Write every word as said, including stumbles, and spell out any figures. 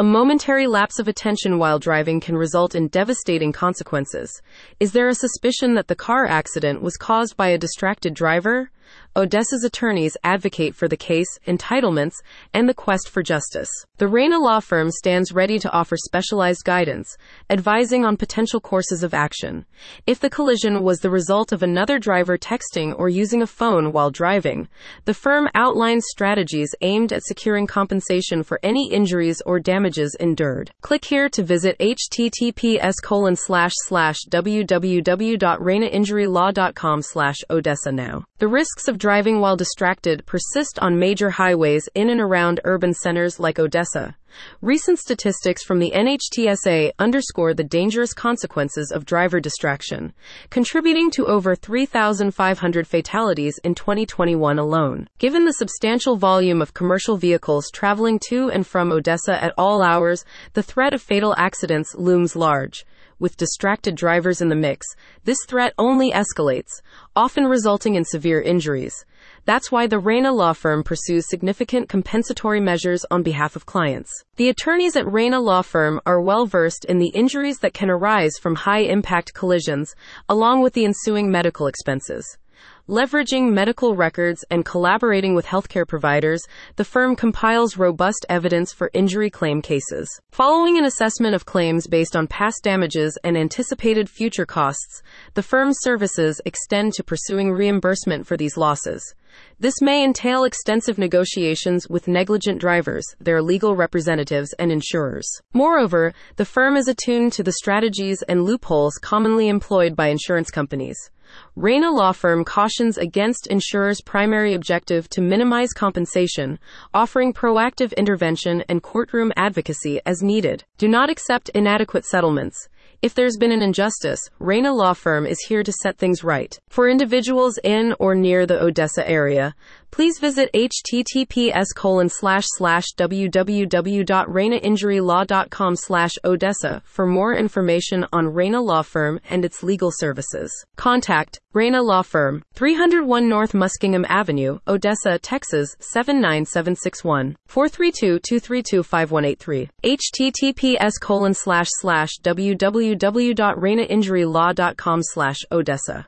A momentary lapse of attention while driving can result in devastating consequences. Is there a suspicion that the car accident was caused by a distracted driver? Odessa's attorneys advocate for the case, entitlements, and the quest for justice. The Reyna Law Firm stands ready to offer specialized guidance, advising on potential courses of action. If the collision was the result of another driver texting or using a phone while driving, the firm outlines strategies aimed at securing compensation for any injuries or damages endured. Click here to visit h t t p s colon slash slash w w w dot reyna injury law dot com slash odessa now. The risks of driving while distracted persist on major highways in and around urban centers like Odessa. Recent statistics from the N H T S A underscore the dangerous consequences of driver distraction, contributing to over three thousand five hundred fatalities in twenty twenty-one alone. Given the substantial volume of commercial vehicles traveling to and from Odessa at all hours, the threat of fatal accidents looms large. With distracted drivers in the mix, this threat only escalates, often resulting in severe injuries. That's why the Reyna Law Firm pursues significant compensatory measures on behalf of clients. The attorneys at Reyna Law Firm are well versed in the injuries that can arise from high-impact collisions, along with the ensuing medical expenses. Leveraging medical records and collaborating with healthcare providers, the firm compiles robust evidence for injury claim cases. Following an assessment of claims based on past damages and anticipated future costs, the firm's services extend to pursuing reimbursement for these losses. This may entail extensive negotiations with negligent drivers, their legal representatives, and insurers. Moreover, the firm is attuned to the strategies and loopholes commonly employed by insurance companies. Reyna Law Firm cautions against insurers' primary objective to minimize compensation, offering proactive intervention and courtroom advocacy as needed. Do not accept inadequate settlements. If there's been an injustice, Reyna Law Firm is here to set things right. For individuals in or near the Odessa area, please visit h t t p s colon slash slash w w w dot reyna injury law dot com slash odessa for more information on Reyna Law Firm and its legal services. Contact Reyna Law Firm, three oh one North Muskingum Avenue, Odessa, Texas seven nine seven six one, four three two, two three two, five one eight three, h t t p s colon slash slash w w w dot reyna injury law dot com slash odessa.